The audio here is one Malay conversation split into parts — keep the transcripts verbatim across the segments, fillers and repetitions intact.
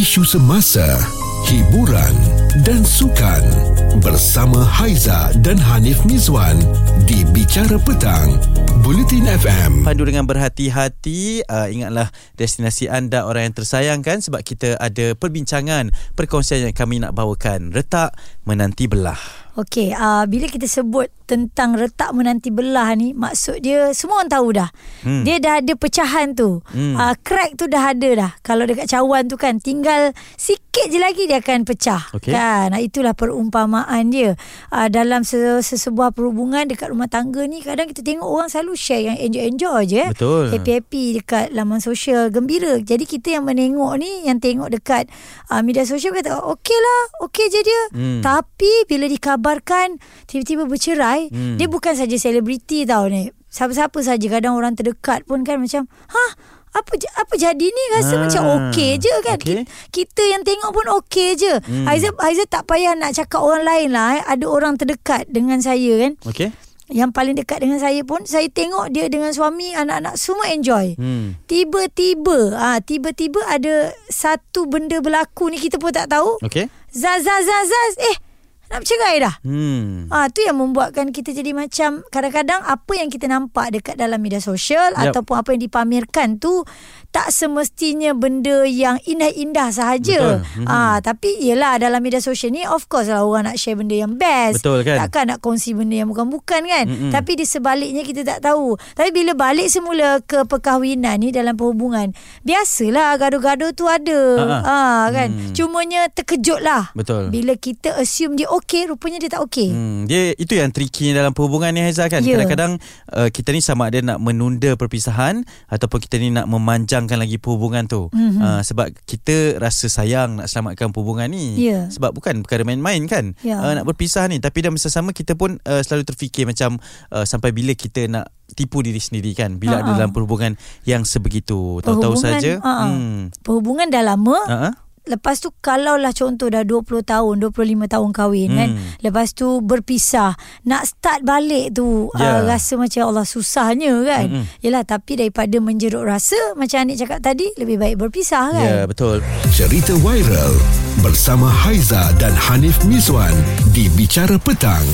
isu semasa, hiburan dan sukan bersama Haiza dan Hanif Miswan di Bicara Petang, Buletin F M. Pandu dengan berhati-hati, uh, ingatlah destinasi anda orang yang tersayangkan, sebab kita ada perbincangan, perkongsian yang kami nak bawakan. Retak menanti belah. Okey, uh, bila kita sebut tentang retak menanti belah ni, maksud dia semua orang tahu dah. Hmm. Dia dah ada pecahan tu. Hmm. Uh, crack tu dah ada dah. Kalau dekat cawan tu kan, tinggal sikit je lagi dia akan pecah. Okay. Kan? Itulah perumpamaan dia. Uh, dalam se- sesebuah perhubungan dekat rumah tangga ni, kadang kita tengok orang selalu share yang enjoy-enjoy je. Betul. Happy-happy dekat laman sosial, gembira. Jadi kita yang menengok ni, yang tengok dekat uh, media sosial, kata okey lah, okey je dia. Hmm. Tapi bila dikabarkan tiba-tiba bercerai, hmm. dia bukan saja selebriti tau ni, siapa-siapa saja, kadang orang terdekat pun kan macam, hah, apa apa jadi ni, rasa ha, macam okey je kan. Okay. Kita yang tengok pun okey je. Hmm. Haiza, Haiza tak payah nak cakap orang lain lah. Eh. Ada orang terdekat dengan saya kan. Okey. Yang paling dekat dengan saya pun, saya tengok dia dengan suami, anak-anak semua enjoy. Hmm. Tiba-tiba, ha, tiba-tiba ada satu benda berlaku ni, kita pun tak tahu. Okay. Zaz, zaz, zaz, zaz. Eh, nak bercerai dah. Hmm. Ha, tu yang membuatkan kita jadi macam, kadang-kadang apa yang kita nampak dekat dalam media sosial, yep, ataupun apa yang dipamerkan tu, tak semestinya benda yang indah-indah sahaja. Betul. Ha, tapi yelah, dalam media sosial ni, of course lah orang nak share benda yang best. Betul, kan? Takkan nak kongsi benda yang bukan-bukan kan. Mm-mm. Tapi di sebaliknya kita tak tahu. Tapi bila balik semula ke perkahwinan ni, dalam perhubungan, biasalah gaduh-gaduh tu ada. Ha, kan? Mm. Cumanya terkejut lah. Betul. Bila kita assume dia okey, rupanya dia tak okey. Hmm, dia itu yang tricky dalam perhubungan ni, Haiza, kan. Yeah. Kadang-kadang uh, kita ni sama ada nak menunda perpisahan ataupun kita ni nak memanjangkan lagi perhubungan tu. Mm-hmm. Uh, sebab kita rasa sayang nak selamatkan perhubungan ni. Yeah. Sebab bukan perkara main-main kan. Yeah. Uh, nak berpisah ni, tapi dalam masa sama kita pun uh, selalu terfikir macam uh, sampai bila kita nak tipu diri sendiri kan, bila uh-huh. ada dalam perhubungan yang sebegitu. Tahu-tahu saja. Uh-huh. Hmm. Perhubungan dah lama. Uh-huh. Lepas tu kalaulah contoh dah dua puluh tahun, dua puluh lima tahun kahwin, hmm. kan. Lepas tu berpisah, nak start balik tu, yeah, uh, rasa macam Allah, susahnya kan. Hmm. Yelah, tapi daripada menjeruk rasa, macam Anik cakap tadi, lebih baik berpisah kan. Ya, yeah, betul. Cerita viral bersama Haiza dan Hanif Miswan di Bicara Petang,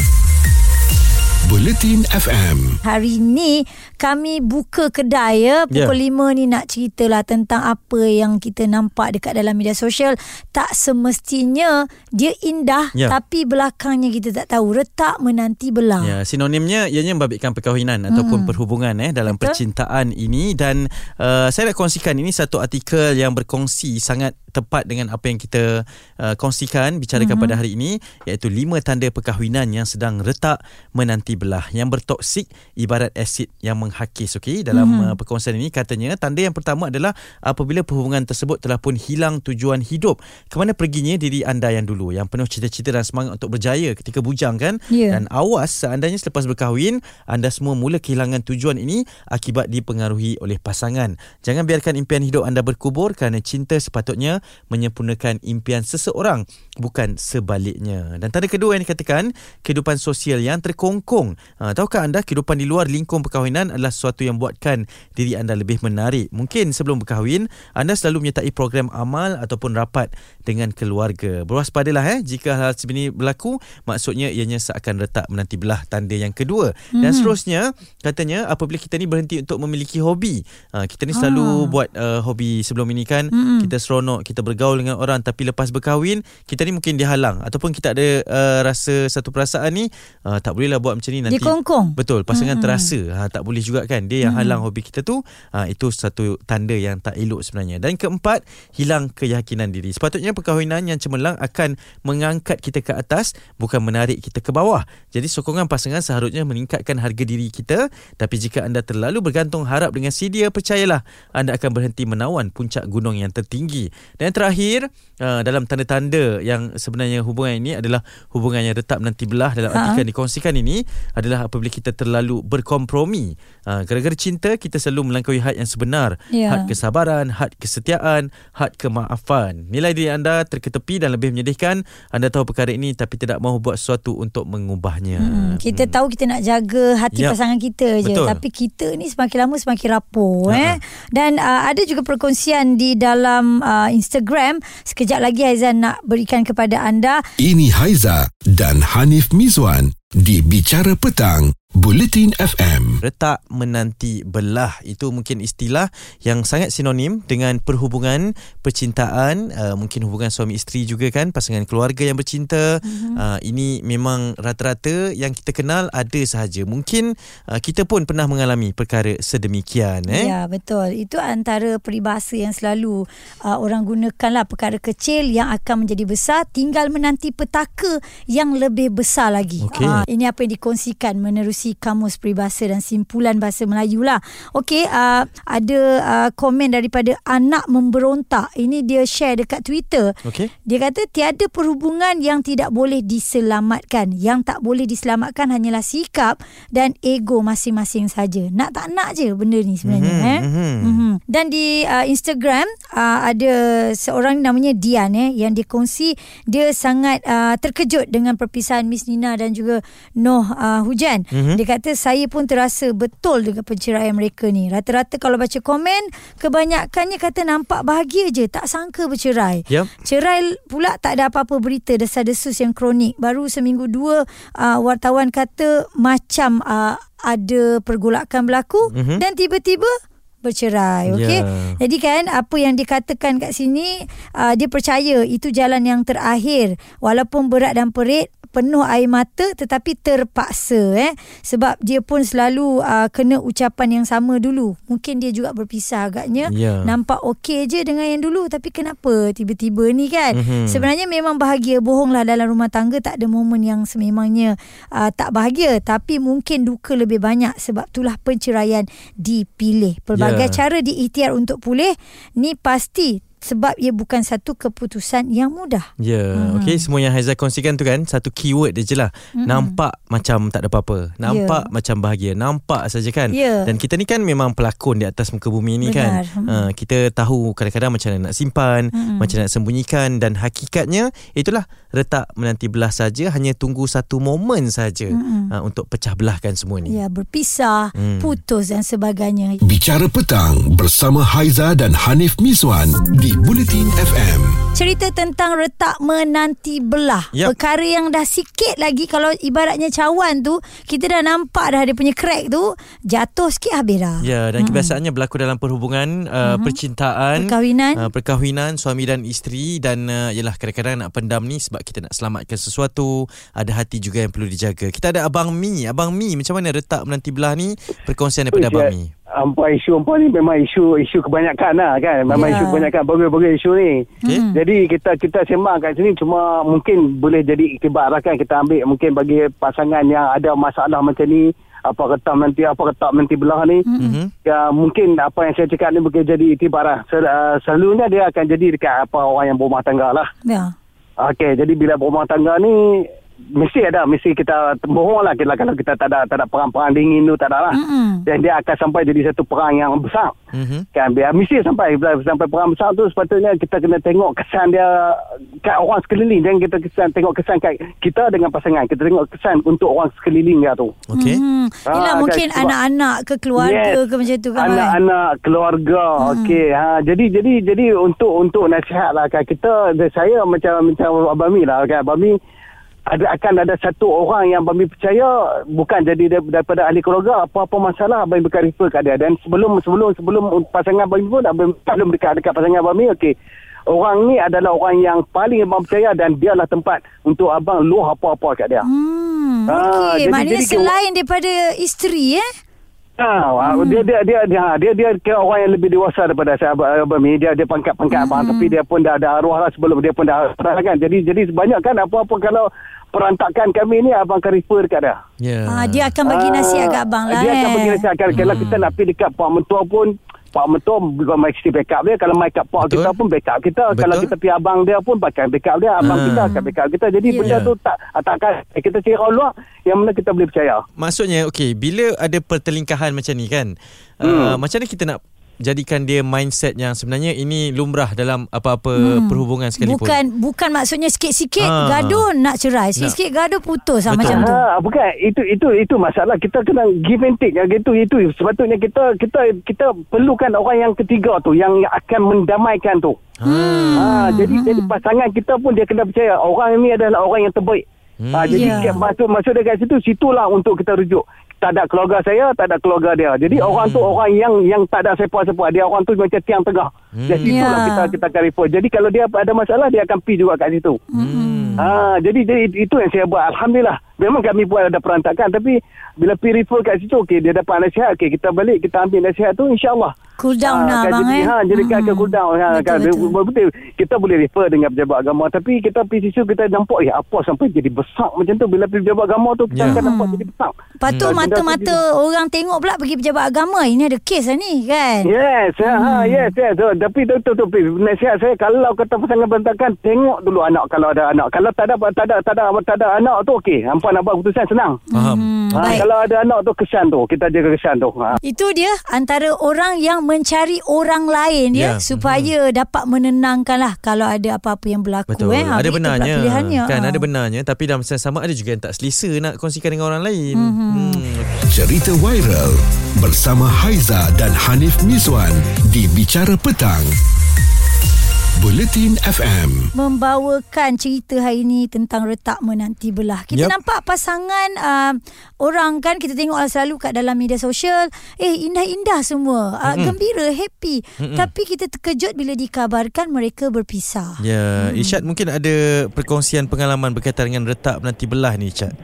Buletin F M. Hari ni kami buka kedai ya. Pukul yeah. lima ni nak ceritalah tentang apa yang kita nampak dekat dalam media sosial. Tak semestinya dia indah, yeah, tapi belakangnya kita tak tahu. Retak menanti belah. Yeah. Sinonimnya ianya membabitkan perkahwinan hmm. ataupun perhubungan eh dalam Betul? percintaan ini. Dan uh, saya nak kongsikan ini satu artikel yang berkongsi sangat tepat dengan apa yang kita uh, kongsikan, bicarakan mm-hmm. pada hari ini, iaitu lima tanda perkahwinan yang sedang retak menanti belah, yang bertoksik ibarat asid yang menghakis. Okey, dalam mm-hmm. uh, perkongsian ini katanya, tanda yang pertama adalah apabila perhubungan tersebut telah pun hilang tujuan hidup. Kemana perginya diri anda yang dulu, yang penuh cita-cita dan semangat untuk berjaya ketika bujang kan, yeah, dan awas seandainya selepas berkahwin anda semua mula kehilangan tujuan ini akibat dipengaruhi oleh pasangan. Jangan biarkan impian hidup anda berkubur, kerana cinta sepatutnya menyempurnakan impian seseorang, bukan sebaliknya. Dan tanda kedua yang dikatakan, kehidupan sosial yang terkongkong. Ha, tahukah anda, kehidupan di luar lingkung perkahwinan adalah sesuatu yang buatkan diri anda lebih menarik. Mungkin sebelum berkahwin, anda selalu menyertai program amal ataupun rapat dengan keluarga. Berwaspadalah eh, jika hal sebegini berlaku, maksudnya ianya seakan retak menanti belah, tanda yang kedua. Mm-hmm. Dan seterusnya, katanya apabila kita ni berhenti untuk memiliki hobi. Ha, kita ni selalu ha. buat uh, hobi sebelum ini kan, mm-hmm. kita seronok, kita bergaul dengan orang, tapi lepas berkahwin kita ni mungkin dihalang, ataupun kita ada uh, rasa satu perasaan ni, uh, tak bolehlah buat macam ni, nanti dikongkong. Betul, pasangan mm-hmm. terasa ha, tak boleh juga kan, dia yang mm-hmm. halang hobi kita tu. Ha, itu satu tanda yang tak elok sebenarnya. Dan keempat, hilang keyakinan diri. Sepatutnya perkahwinan yang cemerlang akan mengangkat kita ke atas, bukan menarik kita ke bawah. Jadi sokongan pasangan seharusnya meningkatkan harga diri kita, tapi jika anda terlalu bergantung harap dengan si dia, percayalah anda akan berhenti menawan puncak gunung yang tertinggi. Dan terakhir, uh, dalam tanda-tanda yang sebenarnya hubungan ini adalah hubungan yang retak menanti belah dalam artikel yang dikongsikan ini, adalah apabila kita terlalu berkompromi. Ha, gara-gara cinta kita selalu melampaui had yang sebenar. Yeah. Had kesabaran, had kesetiaan, had kemaafan. Nilai diri anda terketepi dan lebih menyedihkan. Anda tahu perkara ini tapi tidak mahu buat sesuatu untuk mengubahnya. Hmm, kita hmm. tahu kita nak jaga hati yep. pasangan kita je. Betul. Tapi kita ni semakin lama semakin rapuh. Uh-huh. eh. Dan uh, ada juga perkongsian di dalam uh, Instagram. Sekejap lagi Haiza nak berikan kepada anda. Ini Haiza dan Hanif Miswan di Bicara Petang, Buletin F M. Retak menanti belah, itu mungkin istilah yang sangat sinonim dengan perhubungan, percintaan, uh, mungkin hubungan suami isteri juga kan, pasangan keluarga yang bercinta. Mm-hmm. uh, Ini memang rata-rata yang kita kenal ada sahaja. Mungkin uh, kita pun pernah mengalami perkara sedemikian. eh? Ya, betul. Itu antara peribahasa yang selalu uh, orang gunakanlah. Perkara kecil yang akan menjadi besar, tinggal menanti petaka yang lebih besar lagi. Okay. uh, Ini apa yang dikongsikan menerusi Kamus Peribahasa dan Simpulan Bahasa Melayu lah. Okey, uh, ada uh, komen daripada Anak Memberontak. Ini dia share dekat Twitter. Okay. Dia kata tiada perhubungan yang tidak boleh diselamatkan. Yang tak boleh diselamatkan hanyalah sikap dan ego masing-masing saja. Nak tak nak je benda ni sebenarnya. Mm-hmm. Eh? Mm-hmm. Dan di uh, Instagram uh, ada seorang namanya Dian eh, yang dia kongsi dia sangat uh, terkejut dengan perpisahan Miss Nina dan juga Noh uh, Hujan. Mm-hmm. Dia kata saya pun terasa betul dengan penceraian mereka ni. Rata-rata kalau baca komen, kebanyakannya kata nampak bahagia je, tak sangka bercerai. Yep. Cerai pula tak ada apa-apa berita, desas-desus yang kronik. Baru seminggu dua uh, wartawan kata macam uh, ada pergolakan berlaku, mm-hmm. dan tiba-tiba bercerai. Okay? Yeah. Jadi kan apa yang dikatakan kat sini, uh, dia percaya itu jalan yang terakhir. Walaupun berat dan perit, penuh air mata, tetapi terpaksa eh sebab dia pun selalu uh, kena ucapan yang sama dulu. Mungkin dia juga berpisah agaknya. Yeah. Nampak okey je dengan yang dulu, tapi kenapa tiba-tiba ni kan? Mm-hmm. Sebenarnya memang bahagia, bohonglah dalam rumah tangga tak ada momen yang sememangnya uh, tak bahagia, tapi mungkin duka lebih banyak, sebab itulah penceraian dipilih. Pelbagai yeah. cara diikhtiar untuk pulih ni pasti, sebab ia bukan satu keputusan yang mudah. Ya, yeah. hmm. Okey, semua yang Haiza kongsikan tu kan satu keyword je lah. Mm-hmm. Nampak macam tak ada apa-apa, nampak yeah. macam bahagia, nampak saja kan. Yeah. Dan kita ni kan memang pelakon di atas muka bumi ni. Benar. Kan. Hmm. Uh, kita tahu kadang-kadang macam mana nak simpan, hmm. macam nak sembunyikan, dan hakikatnya itulah retak menanti belah saja, hanya tunggu satu momen saja hmm. uh, untuk pecah belahkan semua ni. Ya, yeah, berpisah, hmm. putus dan sebagainya. Bicara Petang bersama Haiza dan Hanif Miswan di Buletin F M. Cerita tentang retak menanti belah. Yep. Perkara yang dah sikit lagi, kalau ibaratnya cawan tu, kita dah nampak dah dia punya crack tu, jatuh sikit habis dah. Ya, dan mm-hmm. kebiasaannya berlaku dalam perhubungan, uh, mm-hmm. percintaan, perkahwinan, uh, perkahwinan suami dan isteri. Dan uh, yelah, kadang-kadang nak pendam ni sebab kita nak selamatkan sesuatu. Ada hati juga yang perlu dijaga. Kita ada Abang Mi. Abang Mi, macam mana retak menanti belah ni? Perkongsian daripada Abang Mi. Ampa isu ampa ni memang isu isu kebanyakan lah kan. Memang yeah. isu kebanyakan, berbagai-bagai isu ni. Okay. Jadi kita kita sembang kat sini cuma mungkin boleh jadi iktibar lah kan, kita ambil mungkin bagi pasangan yang ada masalah macam ni, apa retak menanti apa retak menanti belah ni. Mm-hmm. Ya, mungkin apa yang saya cakap ni boleh jadi iktibar lah. Sel, uh, selalunya dia akan jadi dekat apa orang yang berumah tangga lah. Ya. Yeah. Okey, jadi bila berumah tangga ni mesti ada, mesti kita bohong lah kalau kita tak ada, tak ada perang-perang dingin tu tak ada lah. Mm-hmm. Dan dia akan sampai jadi satu perang yang besar. Mm-hmm. Kan, biar mesti sampai sampai perang besar tu, sepatutnya kita kena tengok kesan dia kat orang sekeliling. Jangan kita kesan, tengok kesan kat kita dengan pasangan, kita tengok kesan untuk orang sekeliling dia tu. Okey. Mm-hmm. Ha, yelah, kan, mungkin sebab anak-anak ke keluarga yes, ke macam tu kan. Anak-anak kan? Keluarga. Mm-hmm. Okey. Ha, jadi jadi jadi untuk untuk nasihat lah kan, kita saya macam macam Abang Mi lah kan. Abang Mi ada, akan ada satu orang yang Abang Mi percaya bukan jadi daripada ahli keluarga, apa-apa masalah Abang Mi akan refer kat dia. Dan sebelum sebelum sebelum pasangan Abang Mi pun, sebelum dekat dekat pasangan Abang Mi, okey, orang ni adalah orang yang paling Abang percaya dan dialah tempat untuk Abang luah apa-apa kat dia. Hmm, ha, okey, maknanya jadi, selain ke, daripada isteri eh? Ah, hmm. dia dia dia dia dia dia kira orang yang lebih dewasa daripada saya. Abang Mi dia dia pangkat-pangkat hmm. abang, tapi dia pun dah ada arwah lah sebelum dia pun dah arwah kan. Jadi jadi banyak kan apa-apa kalau perantakan kami ni, abang akan refer dekat dia. Yeah. Ah, dia akan bagi nasihat ah, kat abang lah. Dia eh. akan bagi nasihat. Kalau hmm. kita nak pergi dekat pak mentua pun Pak Metom bukan mic stick backup dia. Kalau mic kat pak kita pun backup kita. Betul. Kalau kita pergi abang dia pun pakai backup dia. Abang hmm. kita akan backup kita. Jadi yeah. benda tu tak takkan kita cari Allah yang mana kita boleh percaya. Maksudnya okey, bila ada pertelingkahan macam ni kan, hmm. uh, macam mana kita nak jadikan dia mindset yang sebenarnya ini lumrah dalam apa-apa hmm. perhubungan sekalipun. Bukan bukan maksudnya sikit-sikit ha. gaduh nak cerai, sikit-sikit nak. gaduh putus lah, macam tu. Ha, bukan itu itu itu masalah kita kena give and take gitu itu sepatutnya kita kita kita perlukan orang yang ketiga tu yang akan mendamaikan tu. Hmm. Ha, jadi hmm. jadi pasangan kita pun dia kena percaya orang ini adalah orang yang terbaik. Hmm. Ha, jadi yeah. masuk masuk dekat situ situlah untuk kita rujuk. Tak ada keluarga saya, tak ada keluarga dia. Jadi hmm. orang tu orang yang yang tak ada sepa-sepa. Dia orang tu macam tiang tengah. Hmm. Jadi yeah. itulah kita kita akan report. Jadi kalau dia ada masalah, dia akan pergi juga kat situ. Hmm. Ha, jadi, jadi itu yang saya buat. Alhamdulillah. Memang kami pun ada perantakan. Tapi bila pergi report kat situ, okay, dia dapat nasihat. Okay, kita balik, kita ambil nasihat tu, insyaAllah. Cool down ha, lah abang jadi, eh. Ha, jadi hmm. cool down. Ha, betul, kan, betul. Kita boleh refer dengan pejabat agama. Tapi kita pergi situ, kita nampak, eh, apa sampai jadi besar macam tu. Bila pergi pejabat agama tu, kita yeah. akan nampak jadi besar. Patut hmm. mata-mata orang tengok pula pergi pejabat agama. Ini ada kes lah ni kan. Yes hmm. ha, yes, yes. So, tapi tu, tu, tu, tu nasihat saya, kalau kata pasangan berantakan, tengok dulu anak kalau ada anak. Kalau tak ada tak ada, tak ada, tak ada anak tu okey, hampa nak buat keputusan senang. Faham. Ha, kalau ada anak tu kesan tu, kita jaga kesan tu. Ha. Itu dia antara orang yang mencari orang lain ya, ya. supaya hmm. dapat menenangkan lah kalau ada apa-apa yang berlaku. Betul. Eh. Ada itu benarnya. Kan ha. ada benarnya, tapi dalam masa sama ada juga yang tak selesa nak kongsikan dengan orang lain. Hmm. Hmm. Cerita viral bersama Haiza dan Hanif Miswan di Bicara Petang, Buletin F M. Membawakan cerita hari ini tentang retak menanti belah. Kita yep. nampak pasangan uh, orang kan, kita tengoklah selalu kat dalam media sosial, eh indah-indah semua, uh, gembira, happy. Mm-mm. Tapi kita terkejut bila dikabarkan mereka berpisah. Ya, yeah. hmm. Ishaat mungkin ada perkongsian pengalaman berkaitan dengan retak menanti belah ni, Ishaat.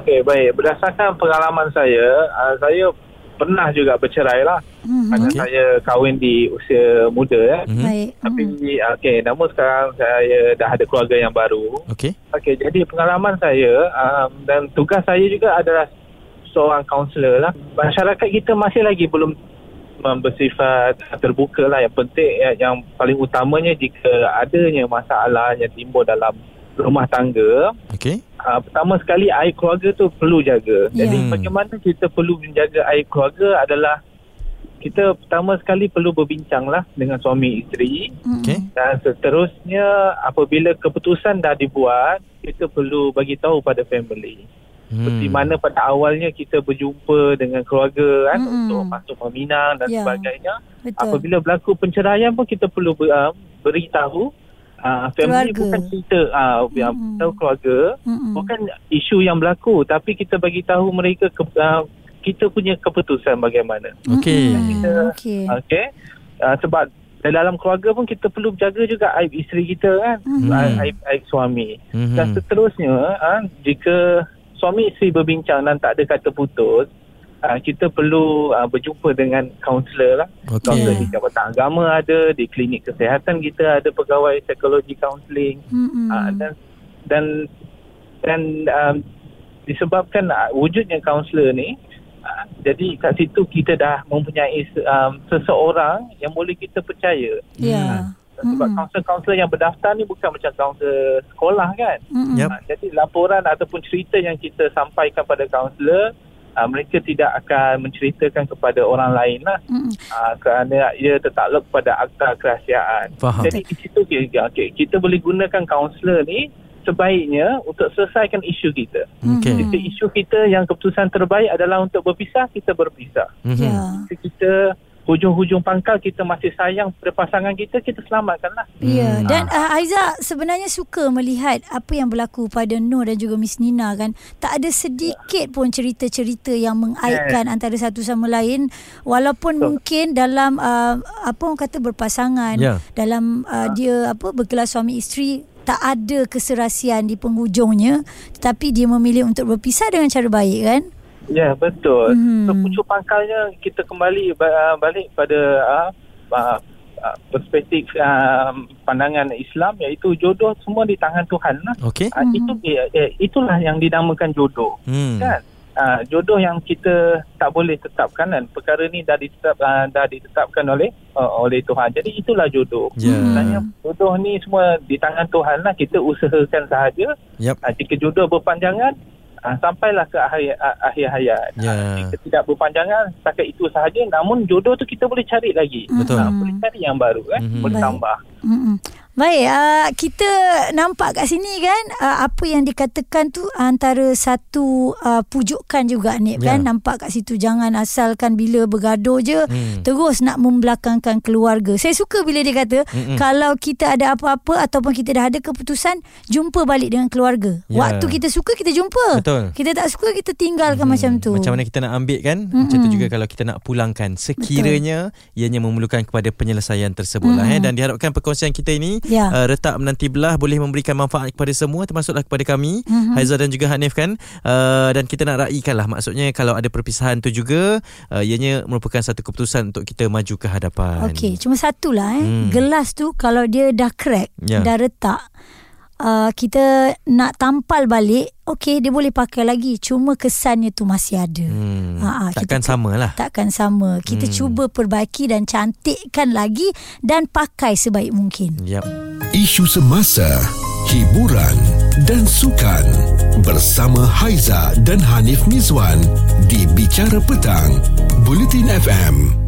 Okey, baik. Berdasarkan pengalaman saya, uh, saya pernah juga bercerai lah. Mm-hmm. Karena okay. saya kahwin di usia muda ya. Mm-hmm. Tapi okay, namun sekarang saya dah ada keluarga yang baru. Okay. Okay, jadi pengalaman saya um, dan tugas saya juga adalah seorang kaunselor lah. Masyarakat kita masih lagi belum bersifat terbuka lah. Yang penting, yang paling utamanya jika adanya masalah yang timbul dalam rumah tangga. Okey. Uh, pertama sekali air keluarga tu perlu jaga. Yeah. Jadi bagaimana kita perlu menjaga air keluarga adalah kita pertama sekali perlu berbincanglah dengan suami isteri. Okay. Dan seterusnya apabila keputusan dah dibuat, kita perlu bagi tahu pada family. Hmm. Seperti mana pada awalnya kita berjumpa dengan keluarga kan, hmm. untuk masuk peminang dan yeah. sebagainya. Betul. Apabila berlaku penceraian pun kita perlu uh, beritahu. Uh, family keluarga. Bukan cerita uh, hmm. tahu keluarga, hmm. bukan isu yang berlaku, tapi kita bagi tahu mereka ke, uh, kita punya keputusan bagaimana. Okey. Okey. Okey. Uh, sebab dalam keluarga pun kita perlu jaga juga aib isteri kita kan, hmm. aib aib suami. Hmm. Dan seterusnya uh, jika suami isteri berbincang dan tak ada kata putus, uh, kita perlu uh, berjumpa dengan kaunselor lah. Kaunselor okay. di Jabatan Agama ada, di klinik kesihatan kita ada pegawai psikologi kaunseling. Mm-hmm. uh, dan dan dan um, disebabkan uh, wujudnya kaunselor ni, uh, jadi kat situ kita dah mempunyai um, seseorang yang boleh kita percaya. Yeah. Uh, sebab mm-hmm. kaunselor-kaunselor yang berdaftar ni bukan macam kaunselor sekolah kan. Mm-hmm. Yep. uh, jadi laporan ataupun cerita yang kita sampaikan pada kaunselor, Uh, mereka tidak akan menceritakan kepada orang lain lah, mm. uh, kerana ia tertakluk kepada akta kerahsiaan. Faham. Jadi di situ kita, okay, kita boleh gunakan kaunselor ni sebaiknya untuk selesaikan isu kita. Okay. Jadi isu kita yang keputusan terbaik adalah untuk berpisah, kita berpisah. Mm-hmm. Yeah. Kita hujung-hujung pangkal kita masih sayang pada pasangan kita, kita selamatkanlah. Ya, hmm. dan uh, Haiza sebenarnya suka melihat apa yang berlaku pada Noh dan juga Miss Nina kan. Tak ada sedikit pun cerita-cerita yang mengaitkan yes. antara satu sama lain, walaupun so. mungkin dalam uh, apa orang kata berpasangan, yeah. dalam uh, dia apa bergelar suami isteri, tak ada keserasian di penghujungnya, tetapi dia memilih untuk berpisah dengan cara baik kan. Ya, yeah, betul. Hmm. So, pucuk pangkalnya kita kembali uh, balik pada uh, uh, perspektif uh, pandangan Islam, iaitu jodoh semua di tangan Tuhan lah. Okay. Uh, itu, eh, eh, itulah yang dinamakan jodoh. Hmm. Kan? uh, jodoh yang kita tak boleh tetapkan, dan perkara ni dah ditetap, uh, dah ditetapkan oleh uh, oleh Tuhan. Jadi itulah jodoh. Sebenarnya yeah. jodoh ni semua di tangan Tuhan lah. Kita usahakan sahaja. Yep. Uh, jika jodoh berpanjangan, uh, sampailah ke akhir, uh, akhir hayat. Yeah. Uh, jika tidak berpanjangan, setakat itu sahaja. Namun jodoh tu kita boleh cari lagi. Betul. Uh, boleh cari yang baru, kan? Mm-hmm. Boleh tambah. Mm-hmm. Baik, uh, kita nampak kat sini kan uh, apa yang dikatakan tu antara satu uh, pujukan juga ni yeah. kan, nampak kat situ, jangan asalkan bila bergaduh je hmm. terus nak membelakangkan keluarga. Saya suka bila dia kata Mm-mm. kalau kita ada apa-apa ataupun kita dah ada keputusan, jumpa balik dengan keluarga. Yeah. Waktu kita suka kita jumpa. Betul. Kita tak suka kita tinggalkan hmm. macam tu. Macam mana kita nak ambil kan? Mm-mm. Macam tu juga kalau kita nak pulangkan, sekiranya Betul. ianya memerlukan kepada penyelesaian tersebut lah, eh. Dan diharapkan perkongsian kita ini Ya. Uh, retak menanti belah boleh memberikan manfaat kepada semua, termasuklah kepada kami, mm-hmm. Haiza dan juga Hanif kan, uh, dan kita nak raikan lah, maksudnya kalau ada perpisahan tu juga, uh, ianya merupakan satu keputusan untuk kita maju ke hadapan. Okey, cuma satulah eh hmm. gelas tu kalau dia dah crack, yeah. dah retak, Uh, kita nak tampal balik, okey, dia boleh pakai lagi, cuma kesannya tu masih ada. hmm, ha, Takkan kita, samalah Takkan sama Kita hmm. cuba perbaiki dan cantikkan lagi, dan pakai sebaik mungkin. yep. Isu semasa, hiburan dan sukan bersama Haiza dan Hanif Miswan di Bicara Petang, Buletin F M.